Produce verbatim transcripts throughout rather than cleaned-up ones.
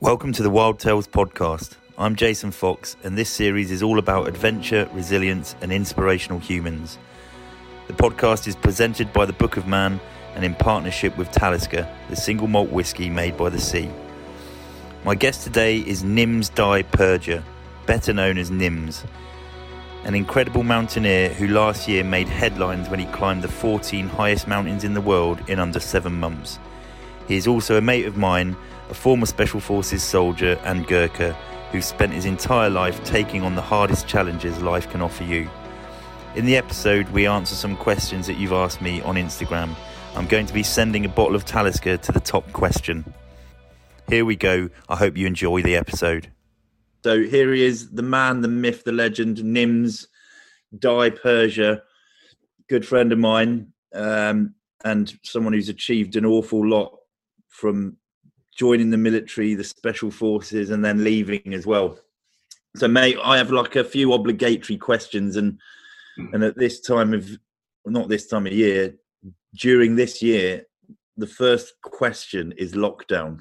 Welcome to the Wild Tales Podcast. I'm Jason Fox, and this series is all about adventure, resilience, and inspirational humans. The podcast is presented by the Book of Man and in partnership with Talisker, the single malt whiskey made by the sea. My guest today is Nims Dai Purja, better known as Nims, an incredible mountaineer who last year made headlines when he climbed the fourteen highest mountains in the world in under seven months. He is also a mate of mine, a former Special Forces soldier and Gurkha who spent his entire life taking on the hardest challenges life can offer you. In the episode, we answer some questions that you've asked me on Instagram. I'm going to be sending a bottle of Talisker to the top question. Here we go. I hope you enjoy the episode. So here he is, the man, the myth, the legend, Nims Dai Purja, good friend of mine, um, and someone who's achieved an awful lot from joining the military, the special forces, and then leaving as well. So, mate, I have like a few obligatory questions, and and at this time of, not this time of year, during this year, the first question is lockdown.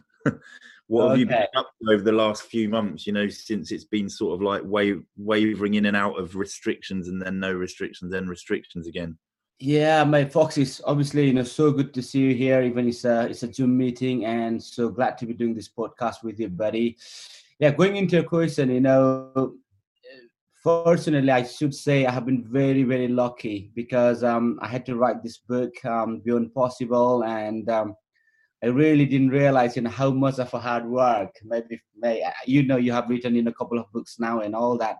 What okay. have you been up to over the last few months? You know, since it's been sort of like wa- wavering in and out of restrictions, and then no restrictions, then restrictions again. Yeah, my Fox, is obviously, you know, so good to see you here. Even it's a it's a Zoom meeting, and so glad to be doing this podcast with you, buddy. Yeah, going into your question, you know, fortunately, I should say I have been very, very lucky because um, I had to write this book, um, Beyond Possible, and um, I really didn't realize, you know, how much of a hard work. Maybe, maybe you know, you have written in a couple of books now and all that.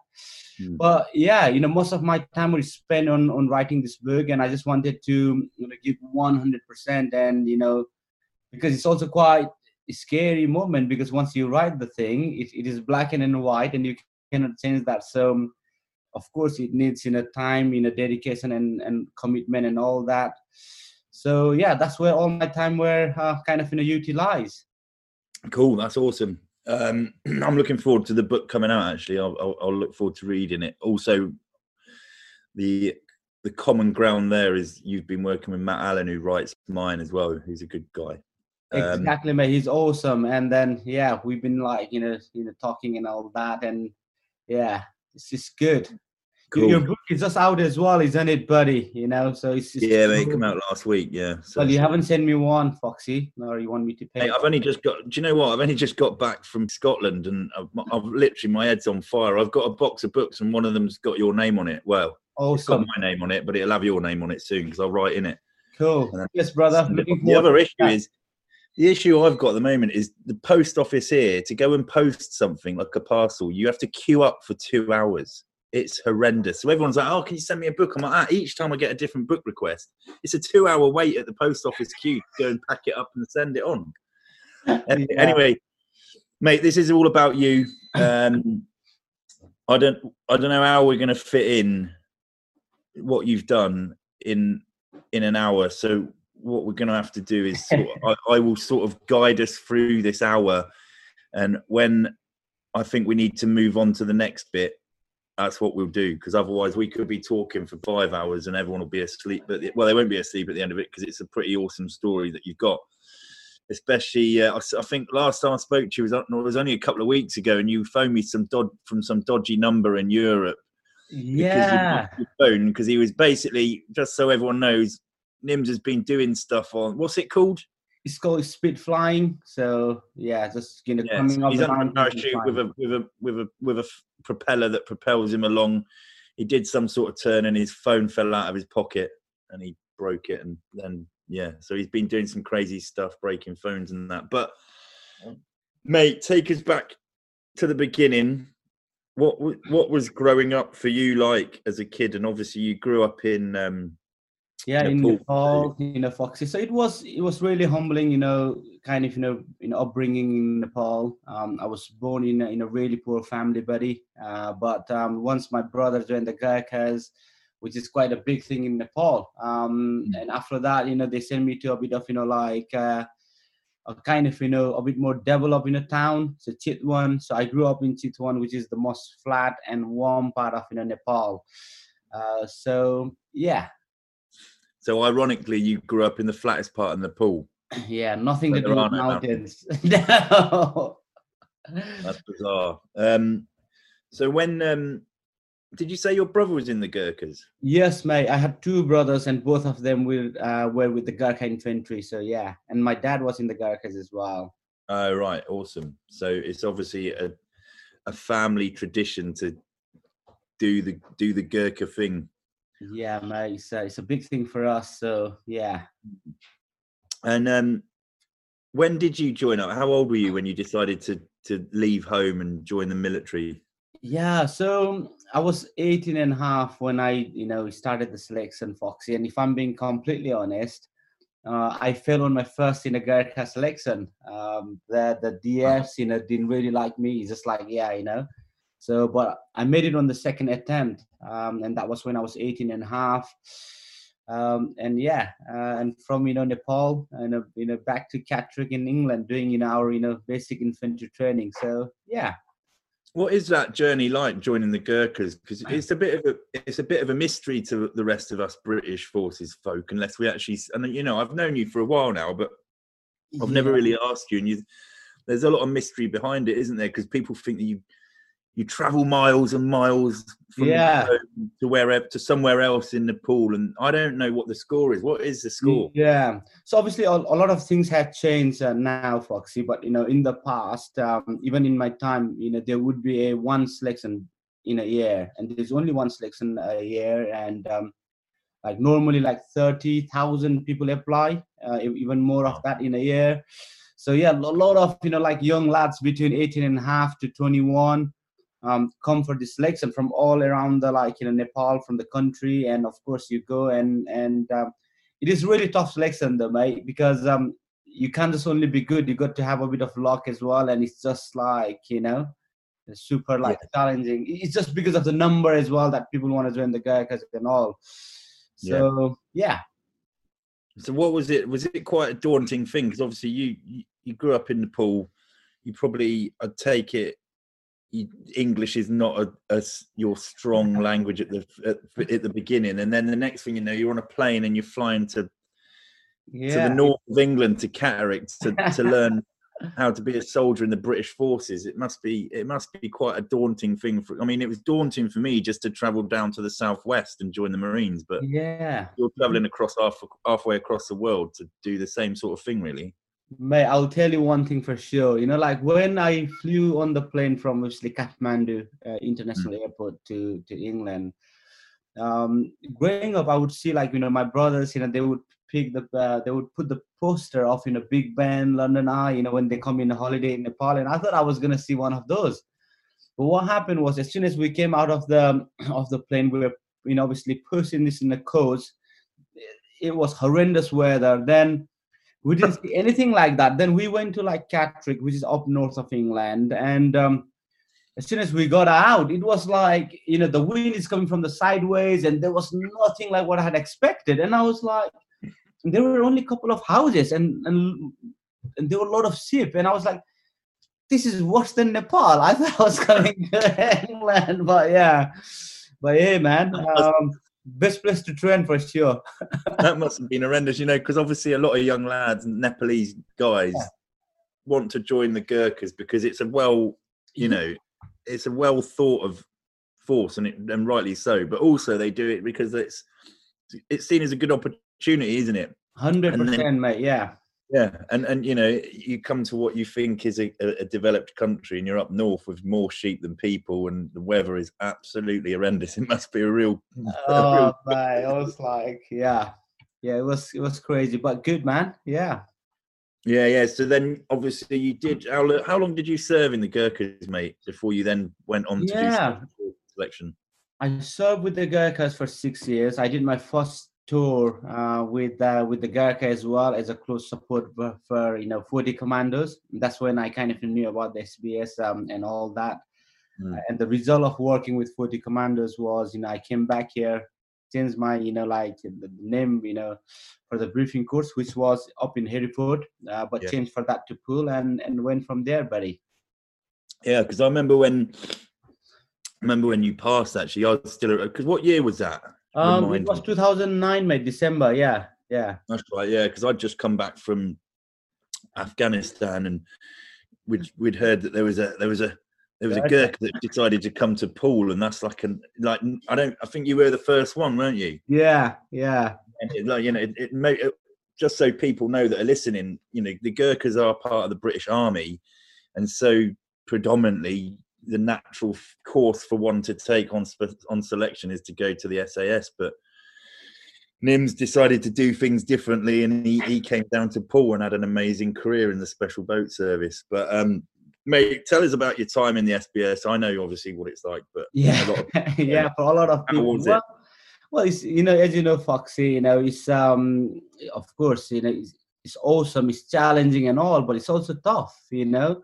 Mm. But yeah, you know, most of my time was spent on, on writing this book, and I just wanted to, you know, give one hundred percent. And, you know, because it's also quite a scary moment, because once you write the thing, it, it is black and white, and you cannot change that. So, of course, it needs, you know, time, you know, dedication and, and commitment and all that. So, yeah, that's where all my time were uh, kind of, you know, utilized. Cool. That's awesome. Um, I'm looking forward to the book coming out, actually. I'll, I'll, I'll look forward to reading it. Also, the the common ground there is you've been working with Matt Allen, who writes mine as well. He's a good guy. Um, exactly, mate. He's awesome. And then, yeah, we've been like, you know, you know, talking and all that. And, yeah, it's just good. Cool. Your book is just out as well, isn't it, buddy? You know, so it's just yeah, cool. They came out last week. Yeah. So well, you haven't sent me one, Foxy, or you want me to pay? Hey, I've only just got. Do you know what? I've only just got back from Scotland, and I've, I've literally my head's on fire. I've got a box of books, and one of them's got your name on it. Well, awesome. It's got my name on it, but it'll have your name on it soon because I'll write in it. Cool. Yes, brother. Looking the other issue that. is the issue I've got at the moment is the post office here. To go and post something like a parcel, you have to queue up for two hours. It's horrendous. So everyone's like, oh, can you send me a book? I'm like, ah, each time I get a different book request. It's a two-hour wait at the post office queue to go and pack it up and send it on. Anyway, yeah. anyway mate, this is all about you. Um, I don't I don't know how we're going to fit in what you've done in in an hour. So what we're going to have to do is sort of, I, I will sort of guide us through this hour. And when I think we need to move on to the next bit, that's what we'll do, because otherwise we could be talking for five hours and everyone will be asleep. But well, they won't be asleep at the end of it because it's a pretty awesome story that you've got. Especially, uh, I, I think last time I spoke to you was, it was only a couple of weeks ago, and you phoned me some dod from some dodgy number in Europe. Yeah, because your phone, because he was basically, just so everyone knows, Nims has been doing stuff on what's it called? It's called speed flying. So yeah, just you know, yeah, coming so up. He's under a parachute with a with a with a with a propeller that propels him along. He did some sort of turn, and his phone fell out of his pocket, and he broke it. And then yeah, so he's been doing some crazy stuff, breaking phones and that. But mate, take us back to the beginning. What what was growing up for you like as a kid? And obviously, you grew up in. Um, Yeah, Nepal. in Nepal, you know, Foxy. So it was it was really humbling, you know, kind of, you know, in upbringing in Nepal. Um, I was born in a, in a really poor family, buddy. Uh, but um, once my brother joined the Gurkhas, which is quite a big thing in Nepal. Um, mm-hmm. And after that, you know, they sent me to a bit of, you know, like uh, a kind of, you know, a bit more developed in a town, so Chitwan. So I grew up in Chitwan, which is the most flat and warm part of, you know, Nepal. Uh, so, yeah. So ironically, you grew up in the flattest part of Nepal. Yeah, nothing to do with mountains. No. That's bizarre. Um, so when, um, did you say your brother was in the Gurkhas? Yes, mate. I had two brothers and both of them were, uh, were with the Gurkha Infantry. So yeah, and my dad was in the Gurkhas as well. Oh, right. Awesome. So it's obviously a, a family tradition to do the, do the Gurkha thing. Yeah, mate, it's a, it's a big thing for us, so yeah. And um, when did you join up? How old were you when you decided to, to leave home and join the military? Yeah, so I was eighteen and a half when I, you know, started the selection, Foxy. And if I'm being completely honest, uh, I fell on my first in a Gurkha selection. Um, the, the D Fs, you know, didn't really like me. It's just like, yeah, you know. So, but I made it on the second attempt, um, and that was when I was eighteen and a half. Um, and yeah, uh, and from, you know, Nepal, and, uh, you know, back to Catterick in England doing, you know, our, you know, basic infantry training. So, yeah. What is that journey like joining the Gurkhas? Because it's a bit of a, it's a bit of a mystery to the rest of us British forces folk, unless we actually, and you know, I've known you for a while now, but I've yeah. never really asked you. And you, there's a lot of mystery behind it, isn't there? Because people think that you, You travel miles and miles from yeah. to wherever to somewhere else in Nepal, and I don't know what the score is. What is the score? Yeah, so obviously a, a lot of things have changed uh, now, Foxy. But you know, in the past, um, even in my time, you know, there would be a one selection in a year, and there's only one selection a year, and um, like normally like thirty thousand people apply, uh, even more of that in a year. So yeah, a lot of, you know, like young lads between eighteen and a half to twenty-one. Um, come for this selection from all around the, like, you know, Nepal, from the country, and of course you go and and um, it is really tough selection though, mate, because um, you can't just only be good, you got to have a bit of luck as well, and it's just like, you know, super like yeah. challenging. It's just because of the number as well that people want to join the Gurkhas and all. So yeah. yeah. So what was it? Was it quite a daunting thing? Because obviously you you grew up in Nepal, you probably, I'd take it, English is not a, a, your strong language at the at, at the beginning, and then the next thing you know, you're on a plane and you're flying to yeah. to the north of England, to Catterick, to, to learn how to be a soldier in the British forces. It must be it must be quite a daunting thing. For, I mean, it was daunting for me just to travel down to the southwest and join the Marines, but yeah, you're traveling across half, halfway across the world to do the same sort of thing, really. Mate, I'll tell you one thing for sure. You know, like when I flew on the plane from obviously Kathmandu uh, International mm. Airport to, to England, um, growing up, I would see, like, you know, my brothers, you know, they would pick the, uh, they would put the poster of, you know, Big Ben, London Eye, you know, when they come in a holiday in Nepal. And I thought I was going to see one of those. But what happened was, as soon as we came out of the, of the plane, we were, you know, obviously pushing this in the coast. It was horrendous weather. Then we didn't see anything like that. Then we went to like Catterick, which is up north of England. And um, as soon as we got out, it was like, you know, the wind is coming from the sideways and there was nothing like what I had expected. And I was like, there were only a couple of houses and, and, and there were a lot of sheep. And I was like, this is worse than Nepal. I thought I was coming to England, but yeah. But hey, man. Um, Best place to train for sure. That must have been horrendous, you know, because obviously a lot of young lads, Nepalese guys, yeah. want to join the Gurkhas because it's a well, you know, it's a well thought of force, and it, and rightly so. But also they do it because it's it's seen as a good opportunity, isn't it? Hundred percent, mate. Yeah. Yeah, and and you know, you come to what you think is a, a developed country, and you're up north with more sheep than people, and the weather is absolutely horrendous. It must be a real. Oh, a real... mate, I was like, yeah, yeah, it was it was crazy, but good, man. Yeah, yeah, yeah. So then, obviously, you did. How, how long did you serve in the Gurkhas, mate? Before you then went on to yeah. do selection. I served with the Gurkhas for six years. I did my first tour uh, with uh, with the Gurkha as well as a close support for, for you know forty Commandos. That's when I kind of knew about the S B S um, and all that. Mm. Uh, and the result of working with forty Commandos was, you know, I came back here, changed my you know like the name you know for the briefing course, which was up in Hereford, uh, but yeah. changed for that to Poole, and and went from there, buddy. Yeah, because I remember when remember when you passed. Actually, I was still because what year was that? Um, Remind it was me. two thousand nine, mate, December, yeah, yeah. That's right, yeah, because I'd just come back from Afghanistan, and we'd we'd heard that there was a there was a there was a Gurkha that decided to come to Poole, and that's like an like I don't I think you were the first one, weren't you? Yeah, yeah. And it, like you know, it, it, made, it just so people know that are listening, you know, the Gurkhas are part of the British Army, and so predominantly the natural course for one to take on on selection is to go to the S A S, but Nims decided to do things differently, and he, he came down to Poole and had an amazing career in the Special Boat Service. But um, mate, tell us about your time in the S B S. I know obviously what it's like, but yeah, a lot of, yeah, yeah, for a lot of people. Well, it? well, it's you know, as you know, Foxy, you know, it's um, of course, you know, it's, it's awesome, it's challenging and all, but it's also tough, you know.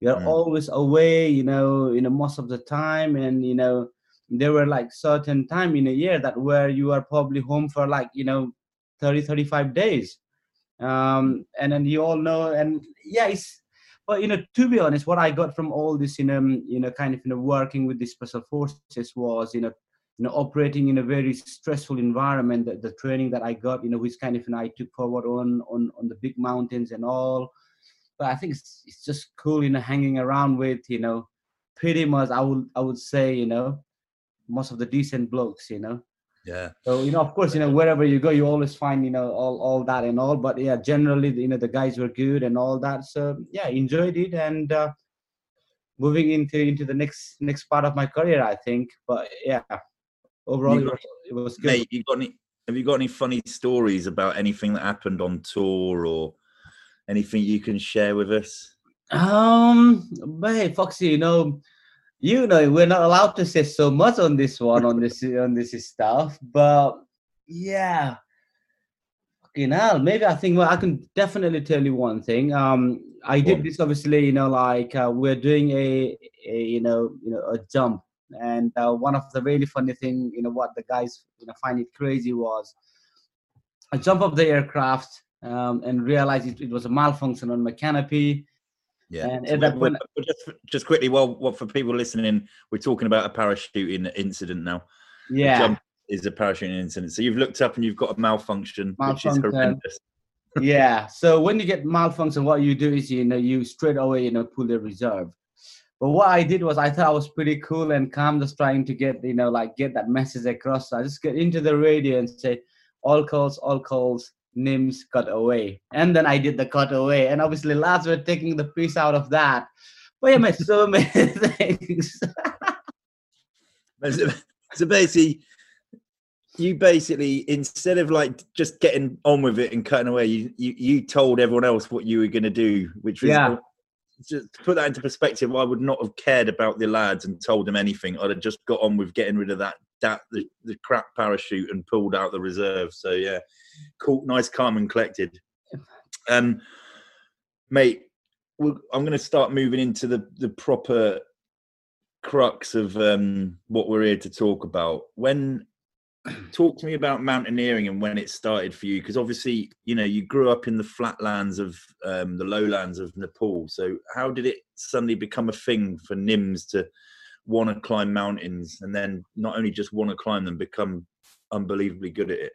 You're mm. always away, you know, you know, most of the time. And, you know, there were like certain time in a year that where you are probably home for like, you know, thirty, thirty-five days. Um, and then you all know, and yeah, it's, but, you know, to be honest, what I got from all this, you know, you know, kind of, you know, working with the special forces was, you know, you know, operating in a very stressful environment. The, the training that I got, you know, which kind of, and I took forward on, on, on the big mountains and all. But I think it's, it's just cool, you know, hanging around with, you know, pretty much, I would, I would say, you know, most of the decent blokes, you know. Yeah. So, you know, of course, you know, wherever you go, you always find, you know, all, all that and all. But, yeah, generally, you know, the guys were good and all that. So, yeah, enjoyed it. And uh, moving into into the next next part of my career, I think. But, yeah, overall, got, it, was, it was good. Mate, you got any, have you got any funny stories about anything that happened on tour or anything you can share with us? Um, but hey, Foxy, you know, you know, we're not allowed to say so much on this one, on this, on this stuff. But yeah, fucking hell, maybe I think well, I can definitely tell you one thing. Um, I did what? this obviously, you know, like uh, we're doing a, a, you know, you know, a jump, and uh, one of the really funny thing, you know, what the guys, you know, find it crazy was a jump of the aircraft. Um, and realized it, it was a malfunction on my canopy. Yeah. And so that point, just, just quickly, well, well, for people listening, we're talking about a parachuting incident now. Yeah. The jump is a parachuting incident. So you've looked up and you've got a malfunction, malfunction. which is horrendous. Yeah. So when you get malfunction, what you do is, you know, you straight away, you know, pull the reserve. But what I did was I thought I was pretty cool and calm, just trying to get, you know, like get that message across. So I just get into the radio and say, all calls, all calls. Nims cut away, and then I did the cut away, and obviously lads were taking the piece out of that. But yeah, mate, so many things. So basically, you basically instead of like just getting on with it and cutting away, you you, you told everyone else what you were going to do, which was yeah. Just to put that into perspective, I would not have cared about the lads and told them anything. I'd have just got on with getting rid of that that the, the crap parachute and pulled out the reserve. So yeah, cool, nice, calm and collected. Um, mate, we'll, I'm going to start moving into the the proper crux of um, what we're here to talk about. When talk to me about mountaineering and when it started for you, because obviously you know you grew up in the flatlands of um, the lowlands of Nepal. So how did it suddenly become a thing for Nims to want to climb mountains, and then not only just want to climb them, become unbelievably good at it?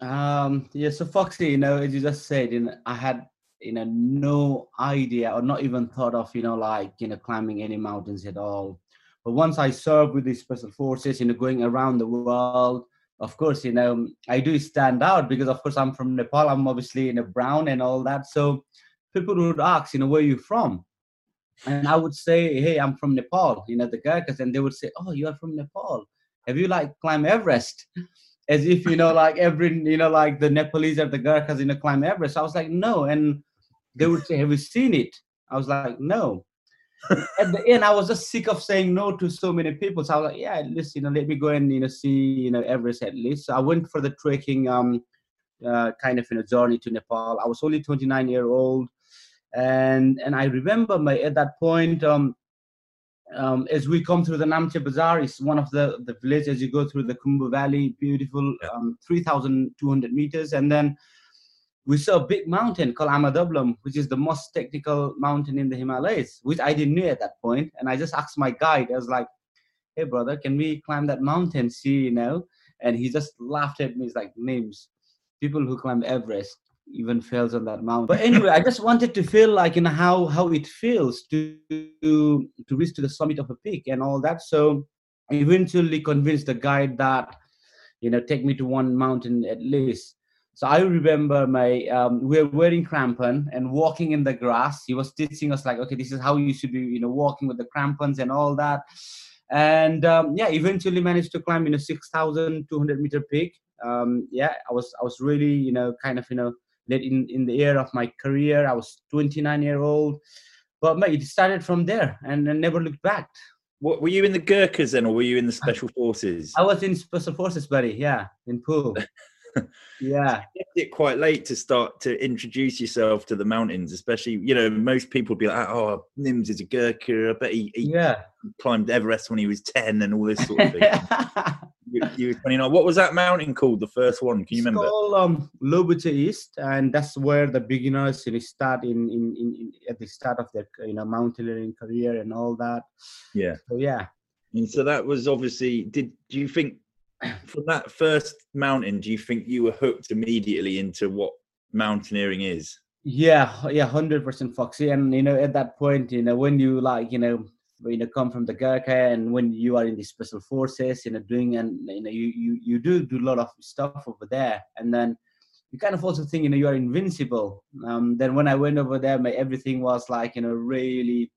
Um, yeah, so Foxy, you know, as you just said, you know, I had, you know, no idea or not even thought of, you know, like, you know, climbing any mountains at all. But once I served with the special forces, you know, going around the world, of course, you know, I do stand out because, of course, I'm from Nepal. I'm obviously, you know, brown and all that. So people would ask, you know, where are you from? And I would say, hey, I'm from Nepal, you know, the Gurkhas. And they would say, oh, you're from Nepal. Have you, like, climbed Everest? As if, you know, like every, you know, like the Nepalese or the Gurkhas, you know, climb Everest. I was like, no. And they would say, have you seen it? I was like, no. At the end, I was just sick of saying no to so many people. So I was like, yeah, at least, you know, let me go and, you know, see, you know, Everest at least. So I went for the trekking um, uh, kind of, you know, journey to Nepal. I was only twenty-nine years old. And and I remember my, at that point, um, um, as we come through the Namche Bazaar, it's one of the, the villages as you go through the Khumbu Valley, beautiful, um, three thousand two hundred meters. And then we saw a big mountain called Amadablam, which is the most technical mountain in the Himalayas, which I didn't know at that point. And I just asked my guide, I was like, hey, brother, can we climb that mountain, see, you know? And he just laughed at me. He's like, Nims, people who climb Everest even fails on that mountain. But anyway, I just wanted to feel like, you know, how how it feels to, to, to reach to the summit of a peak and all that. So I eventually convinced the guide that, you know, take me to one mountain at least. So I remember my, um, we were wearing crampons and walking in the grass. He was teaching us like, okay, this is how you should be, you know, walking with the crampons and all that. And um, yeah, eventually managed to climb, you know, six thousand two hundred meter peak. Um, yeah, I was, I was really, you know, kind of, you know, late in, in the year of my career. I was twenty-nine years old, but mate, it started from there and I never looked back. What, were you in the Gurkhas then, or were you in the Special Forces? I was in Special Forces, buddy. Yeah, in Poole. Yeah, it's quite late to start to introduce yourself to the mountains, especially, you know, most people be like, oh, Nims is a Gurkha, I bet he, he yeah. climbed Everest when he was ten and all this sort of thing. you, you were twenty-nine. What was that mountain called, the first one? Can you it's remember? It's called um, Lubuta East, and that's where the beginners really start in, in, in at the start of their, you know, mountaineering career and all that. Yeah. So, yeah. And so that was obviously, did do you think, from that first mountain, do you think you were hooked immediately into what mountaineering is? Yeah, yeah, one hundred percent, Foxy. And, you know, at that point, you know, when you like, you know, you know, come from the Gurkha and when you are in the Special Forces, you know, doing, and, you know, you, you, you do do a lot of stuff over there. And then you kind of also think, you know, you are invincible. Um, then when I went over there, my, everything was like, you know, really,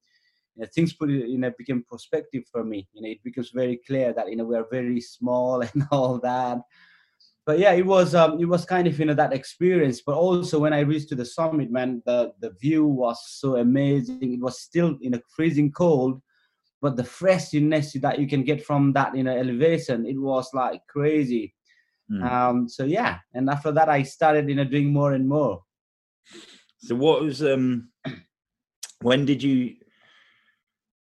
you know, things put, you know, became perspective for me. You know, it becomes very clear that, you know, we are very small and all that. But yeah, it was um, it was kind of, you know, that experience. But also when I reached to the summit, man, the the view was so amazing. It was still, you know, freezing cold, but the freshness that you can get from that, you know, elevation, it was like crazy. Mm. Um, so yeah, and after that, I started, you know, doing more and more. So what was um, when did you?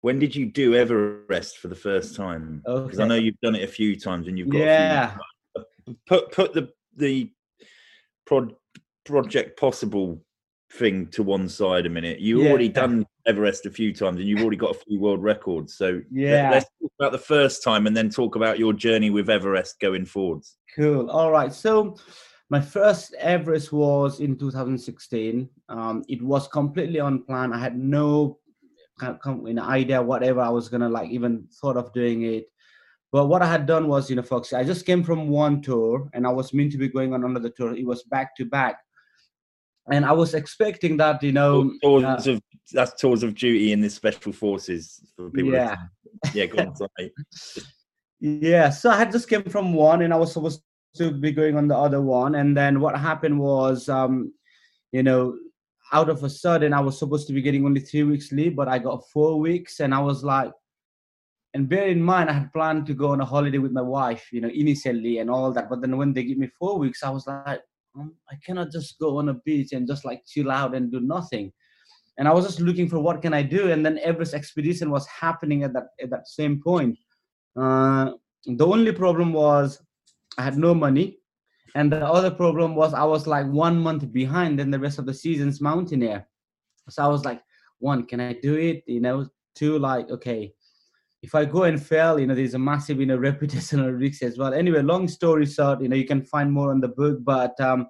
When did you do Everest for the first time? Because okay. I know you've done it a few times and you've got yeah. a few, put put the the pro, Project Possible thing to one side a minute. You've yeah. already done Everest a few times and you've already got a few world records. So yeah. let's talk about the first time and then talk about your journey with Everest going forwards. Cool. All right. So my first Everest was in two thousand sixteen. Um, it was completely unplanned. I had no an idea whatever I was gonna like even thought of doing it. But what I had done was, you know, Foxy, I just came from one tour and I was meant to be going on another tour. It was back to back, and I was expecting that, you know, tours uh, of that's tours of duty in the Special Forces for people. Yeah, that, yeah, go on, sorry. Yeah. So I had just came from one, and I was supposed to be going on the other one, and then what happened was, um, you know. out of a sudden, I was supposed to be getting only three weeks leave, but I got four weeks, and I was like, and bear in mind, I had planned to go on a holiday with my wife, you know, initially and all that. But then when they give me four weeks, I was like, I cannot just go on a beach and just like chill out and do nothing. And I was just looking for what can I do. And then Everest expedition was happening at that at that same point. Uh, the only problem was I had no money. And the other problem was I was like one month behind than the rest of the season's mountaineer. So I was like, one, can I do it? You know, two, like, okay, if I go and fail, you know, there's a massive, you know, reputational risk as well. Anyway, long story short, you know, you can find more on the book, but um,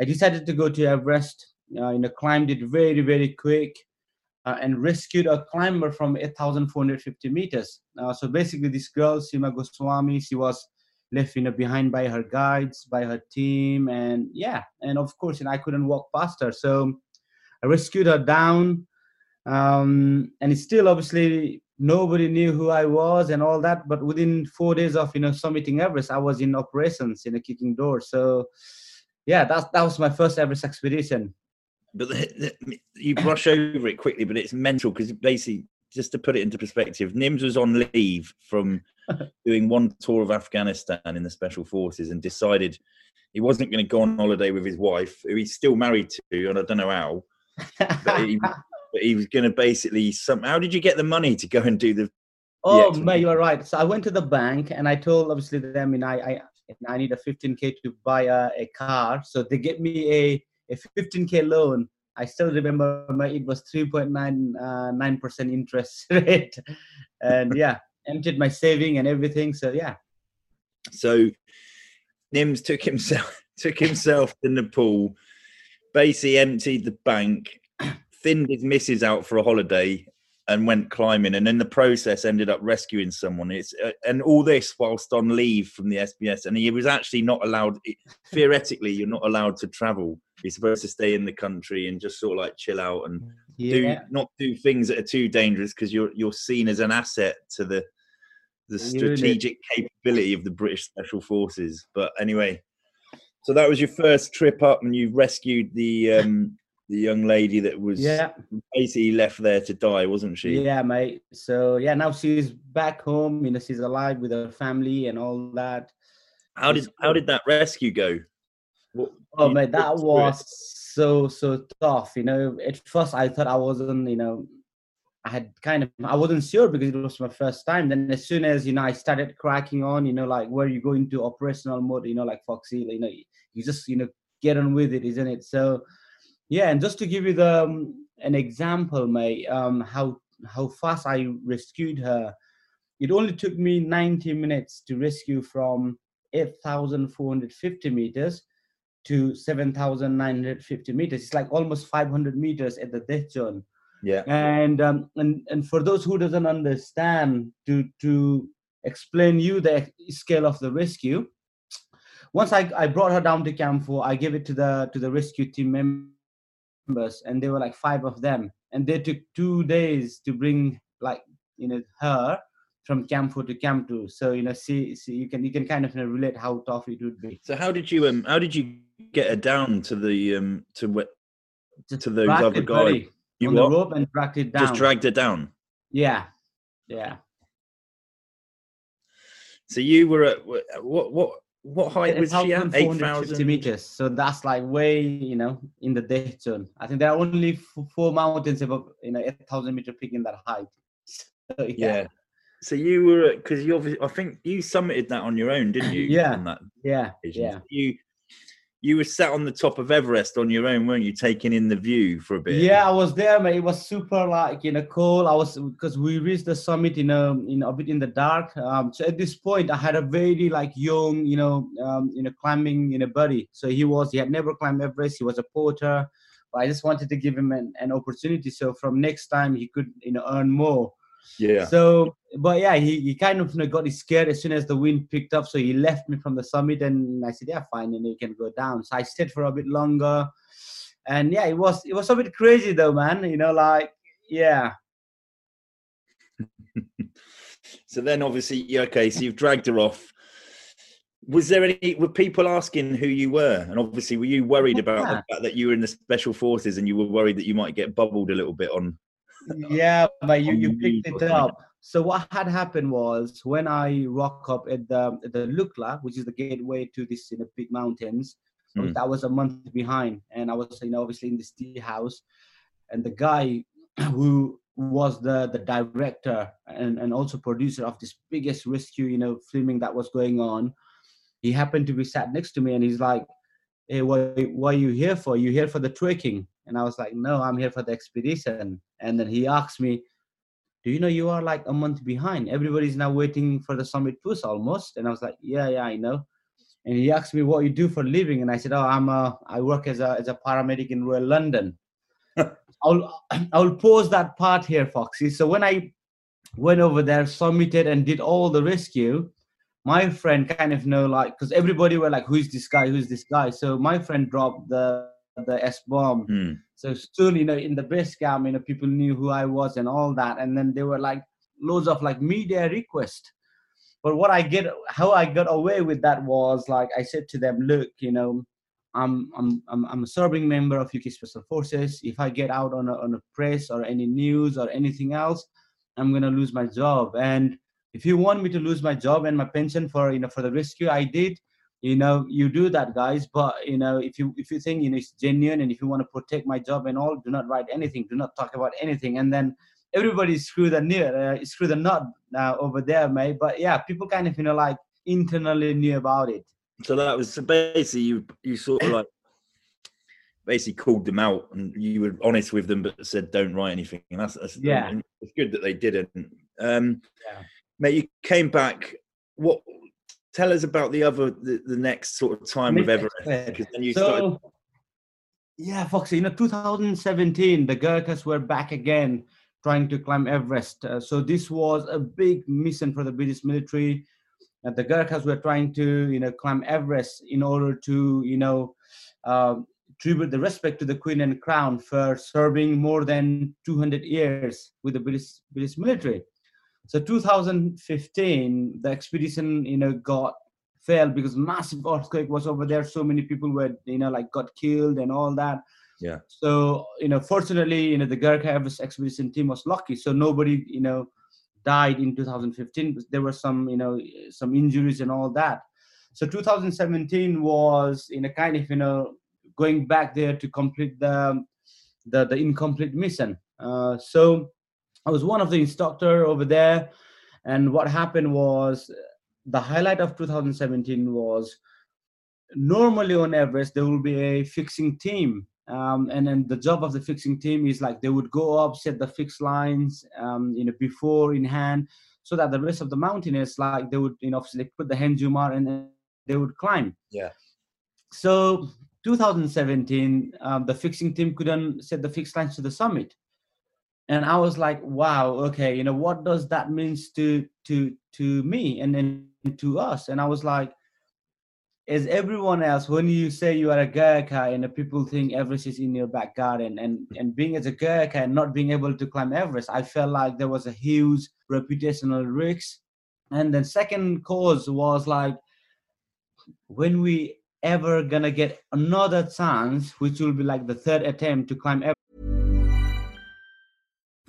I decided to go to Everest, uh, you know, climbed it very, very quick uh, and rescued a climber from eight thousand four hundred fifty meters. Uh, so basically this girl, Sima Goswami, she was left, you know, behind by her guides, by her team, and yeah, and of course, and I couldn't walk past her, so I rescued her down, um, and it's still obviously nobody knew who I was and all that, but within four days of, you know, summiting Everest, I was in operations, you know, kicking doors, so yeah, that's, that was my first Everest expedition. But the, the, you brush over it quickly, but it's mental, because basically just to put it into perspective, Nims was on leave from doing one tour of Afghanistan in the Special Forces and decided he wasn't going to go on holiday with his wife, who he's still married to, and I don't know how. But he, but he was going to basically... Some, how did you get the money to go and do the... Oh, the mate, you are right. So I went to the bank and I told, obviously, them, you know, I, I, I need a fifteen K to buy a, a car. So they gave me a, a fifteen K loan. I still remember my, it was three point nine nine percent uh, interest rate. And yeah, emptied my saving and everything. So yeah. So Nims took himself took himself to Nepal, basically emptied the bank, thinned his missus out for a holiday and went climbing. And in the process ended up rescuing someone. It's uh, and all this whilst on leave from the S B S. And he was actually not allowed, it, theoretically, you're not allowed to travel. You're supposed to stay in the country and just sort of like chill out and yeah. do not do things that are too dangerous, because you're you're seen as an asset to the the strategic capability of the British Special Forces. But anyway, so that was your first trip up, and you rescued the um, the young lady that was yeah. basically left there to die, wasn't she? Yeah, mate. So yeah, now she's back home. You know, she's alive with her family and all that. How did how did that rescue go? What, oh man, that was so so tough. You know, at first I thought I wasn't, you know, I had kind of, I wasn't sure because it was my first time. Then as soon as, you know, I started cracking on, you know, like where you go into operational mode, you know, like Foxy, you know, you just, you know, get on with it, isn't it? So yeah, and just to give you the um, an example, mate, um, how how fast I rescued her. It only took me ninety minutes to rescue from eight thousand four hundred fifty meters to seven thousand nine hundred fifty meters. It's like almost five hundred meters at the death zone. Yeah. And um, and and for those who doesn't understand, to to explain you the scale of the rescue. Once I, I brought her down to Camp Four, I gave it to the to the rescue team members, and there were like five of them, and they took two days to bring, like, you know, her from Camp Four to Camp Two. So, you know, see, see, you can you can kind of, you know, relate how tough it would be. So how did you um how did you get her down to the um to to those other guys? You on what? The rope and dragged it down. Just dragged it down. Yeah, yeah. So you were at what? What? What height eight, was she at? Eight thousand meters. So that's like way, you know, in the death zone. I think there are only four mountains above, you know, eight thousand meter peak in that height. So, yeah. yeah. So you were, because you obviously, I think you summited that on your own, didn't you? yeah. On that yeah. Yeah. So you. You were sat on the top of Everest on your own, weren't you? Taking in the view for a bit. Yeah, I was there, mate. It was super, like, you know, cold. I was, because we reached the summit, you know, in a bit in the dark. Um, so at this point, I had a very, like, young, you know, um, you know, climbing, you know, buddy. So he was, he had never climbed Everest. He was a porter. But I just wanted to give him an, an opportunity. So from next time, he could, you know, earn more. Yeah. So, but yeah, he, he kind of, you know, got scared as soon as the wind picked up. So he left me from the summit, and I said, yeah, fine, and you can go down. So I stayed for a bit longer, and yeah, it was, it was a bit crazy though, man, you know, like, yeah. So then obviously, okay, so you've dragged her off. Was there any, were people asking who you were? And obviously, were you worried about yeah. the fact that you were in the Special Forces and you were worried that you might get bubbled a little bit on? Yeah, but you, you picked it up. So what had happened was, when I rock up at the at the Lukla, which is the gateway to this, you know, big mountains, mm. that was a month behind, and I was, you know, obviously in this tea house, and the guy who was the the director and and also producer of this biggest rescue, you know, filming that was going on, he happened to be sat next to me, and he's like, "Hey, what what are you here for? You here for the trekking?" And I was like, no, I'm here for the expedition. And then he asked me, do you know you are like a month behind? Everybody's now waiting for the summit push almost. And I was like, yeah, yeah, I know. And he asked me what you do for a living. And I said, oh, I'm a, I work as a, as a paramedic in Royal London. I'll, I'll pause that part here, Foxy. So when I went over there, summited and did all the rescue, my friend kind of know, like, because everybody were like, who's this guy? Who's this guy? So my friend dropped the, the S-bomb. Mm. So soon, you know, in the base camp, you know, people knew who I was and all that. And then there were like loads of like media requests. But what I get, how I got away with that was, like, I said to them, look, you know, I'm I'm I'm, I'm a serving member of U K Special Forces. If I get out on a, on a press or any news or anything else, I'm going to lose my job. And if you want me to lose my job and my pension for, you know, for the rescue I did, you know, you do that, guys. But, you know, if you if you think, you know, it's genuine and if you want to protect my job and all, do not write anything. Do not talk about anything. And then everybody screw the near, uh, screw the nut uh, over there, mate. But, yeah, people kind of, you know, like internally knew about it. So that was so basically you, you sort of like basically called them out and you were honest with them, but said, don't write anything. And that's, that's yeah. It's good that they didn't. Um, yeah. Mate, you came back. What? Tell us about the other, the, the next sort of time with Everest. Because then you so, started... Yeah, Foxy, you know, two thousand seventeen, the Gurkhas were back again trying to climb Everest. Uh, so this was a big mission for the British military. Uh, the Gurkhas were trying to, you know, climb Everest in order to, you know, uh, tribute the respect to the Queen and Crown for serving more than two hundred years with the British British military. So two thousand fifteen, the expedition, you know, got failed because massive earthquake was over there. So many people were, you know, like got killed and all that. Yeah. So, you know, fortunately, you know, the Gurkha Everest expedition team was lucky. So nobody, you know, died in two thousand fifteen. There were some, you know, some injuries and all that. So two thousand seventeen was, in a kind of, you know, going back there to complete the, the, the incomplete mission. Uh, so... I was one of the instructor over there, and what happened was the highlight of two thousand seventeen was normally on Everest there will be a fixing team, um, and then the job of the fixing team is like they would go up, set the fixed lines, um, you know, before in hand, so that the rest of the mountaineers, like they would, you know, obviously put the hand jumar and then they would climb. Yeah. So two thousand seventeen, um, the fixing team couldn't set the fixed lines to the summit. And I was like, wow, okay, you know, what does that means to to to me and then to us? And I was like, as everyone else, when you say you are a Gurkha, you know, people think Everest is in your back garden. And, and being as a Gurkha and not being able to climb Everest, I felt like there was a huge reputational risk. And then second cause was like, when we ever gonna get another chance, which will be like the third attempt to climb Everest.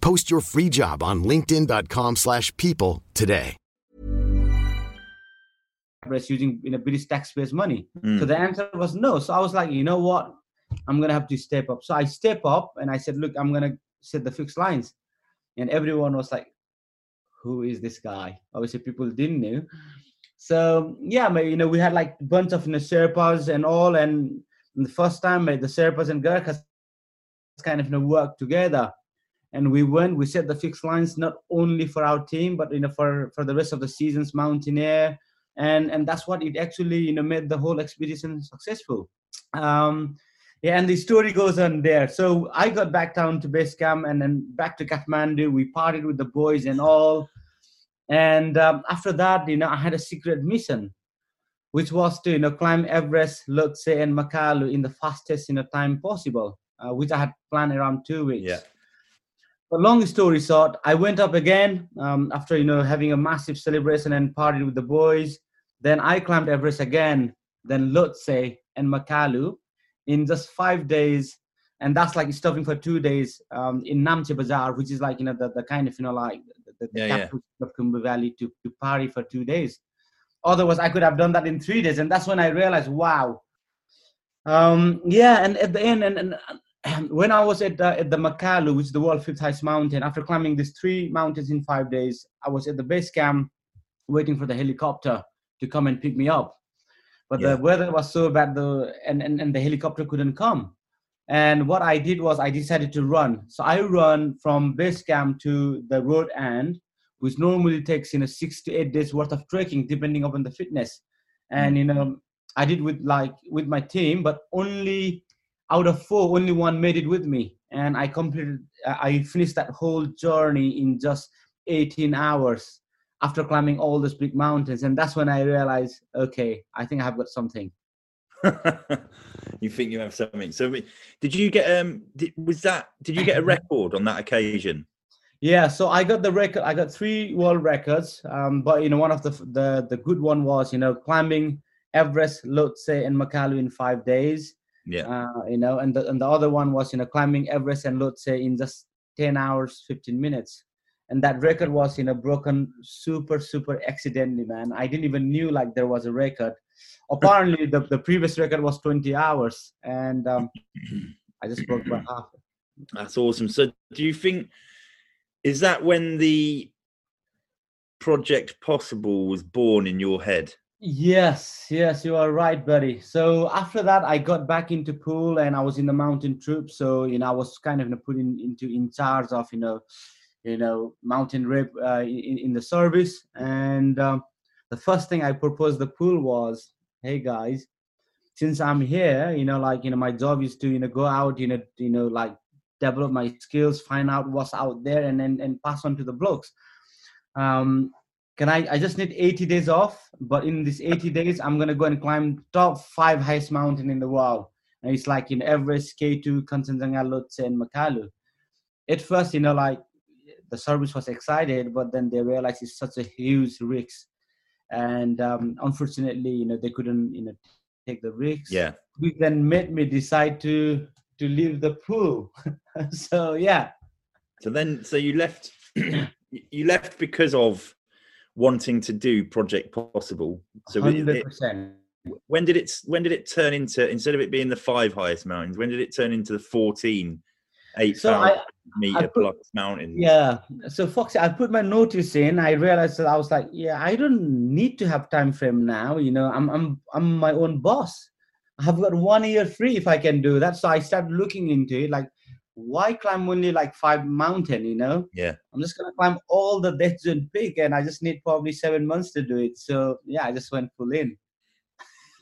Post your free job on linkedin dot com slash people today. Using, you know, British taxpayers' money. Mm. So the answer was no. So I was like, you know what? I'm going to have to step up. So I step up and I said, look, I'm going to set the fixed lines. And everyone was like, who is this guy? Obviously, people didn't know. So, yeah, you know, we had like a bunch of, you know, Sherpas and all. And the first time, the Sherpas and Gurkhas kind of, you know, worked together. And we went, we set the fixed lines, not only for our team, but, you know, for, for the rest of the season's mountaineer. And and that's what it actually, you know, made the whole expedition successful. Um, yeah, and the story goes on there. So I got back down to base camp and then back to Kathmandu. We partied with the boys and all. And um, after that, you know, I had a secret mission, which was to, you know, climb Everest, Lhotse, and Makalu in the fastest, you know, time possible, uh, which I had planned around two weeks. Yeah. But long story short, I went up again um, after, you know, having a massive celebration and partied with the boys. Then I climbed Everest again, then Lhotse and Makalu in just five days. And that's like stopping for two days um, in Namche Bazaar, which is like, you know, the, the kind of, you know, like the, the yeah, capital yeah. of Khumbu Valley to, to party for two days. Otherwise, I could have done that in three days. And that's when I realized, wow. Um, yeah, and at the end, and... and when I was at the, at the Makalu, which is the world's fifth highest mountain, after climbing these three mountains in five days, I was at the base camp waiting for the helicopter to come and pick me up. But yeah. the weather was so bad, the and, and, and the helicopter couldn't come. And what I did was I decided to run. So I run from base camp to the road end, which normally takes, you know, six to eight days worth of trekking, depending upon the fitness. And, you know, I did with like with my team, but only out of four, only one made it with me. And I completed, I finished that whole journey in just eighteen hours after climbing all those big mountains. And that's when I realized, okay, I think I've got something. You think you have something. So did you get, um, did, was that, did you get a record on that occasion? Yeah, so I got the record. I got three world records, um, but you know, one of the the the good one was, you know, climbing Everest, Lhotse, and Makalu in five days. Yeah, uh, you know, and the and the other one was, you know, climbing Everest and Lhotse in just ten hours, fifteen minutes, and that record was, you know, broken super super accidentally, man. I didn't even knew like there was a record. Apparently, the the previous record was twenty hours, and um, I just broke by half. That's awesome. So, do you think? Is that when the Project Possible was born in your head? Yes, yes, you are right, buddy. So after that, I got back into Poole and I was in the mountain troop. So, you know, I was kind of put in, into in charge of, you know, you know, mountain rep uh, in, in the service. And um, the first thing I proposed the Poole was, hey guys, since I'm here, you know, like, you know, my job is to, you know, go out, you know, you know, like, develop my skills, find out what's out there, and and, and pass on to the blokes. Um, can I, I just need eighty days off, but in these eighty days, I'm going to go and climb top five highest mountain in the world. And it's like in Everest, K two, Kanchenjunga, Lhotse, and Makalu. At first, you know, like the service was excited, but then they realized it's such a huge risk. And um, unfortunately, you know, they couldn't, you know, take the risk. Yeah. Which then made me decide to, to leave the Pool. So yeah. So then, so you left, you left because of wanting to do Project Possible. So one hundred percent. It, when did it, when did it turn into, instead of it being the five highest mountains, when did it turn into the fourteen, eight thousand meter plus mountains? Yeah. So Fox, I put my notice in, I realized that I was like, yeah, I don't need to have time frame now. You know, I'm, I'm, I'm my own boss. I've got one year free if I can do that. So I started looking into it, like, why climb only like five mountain, you know? Yeah. I'm just going to climb all the Dechzun Peak and I just need probably seven months to do it. So, yeah, I just went full in.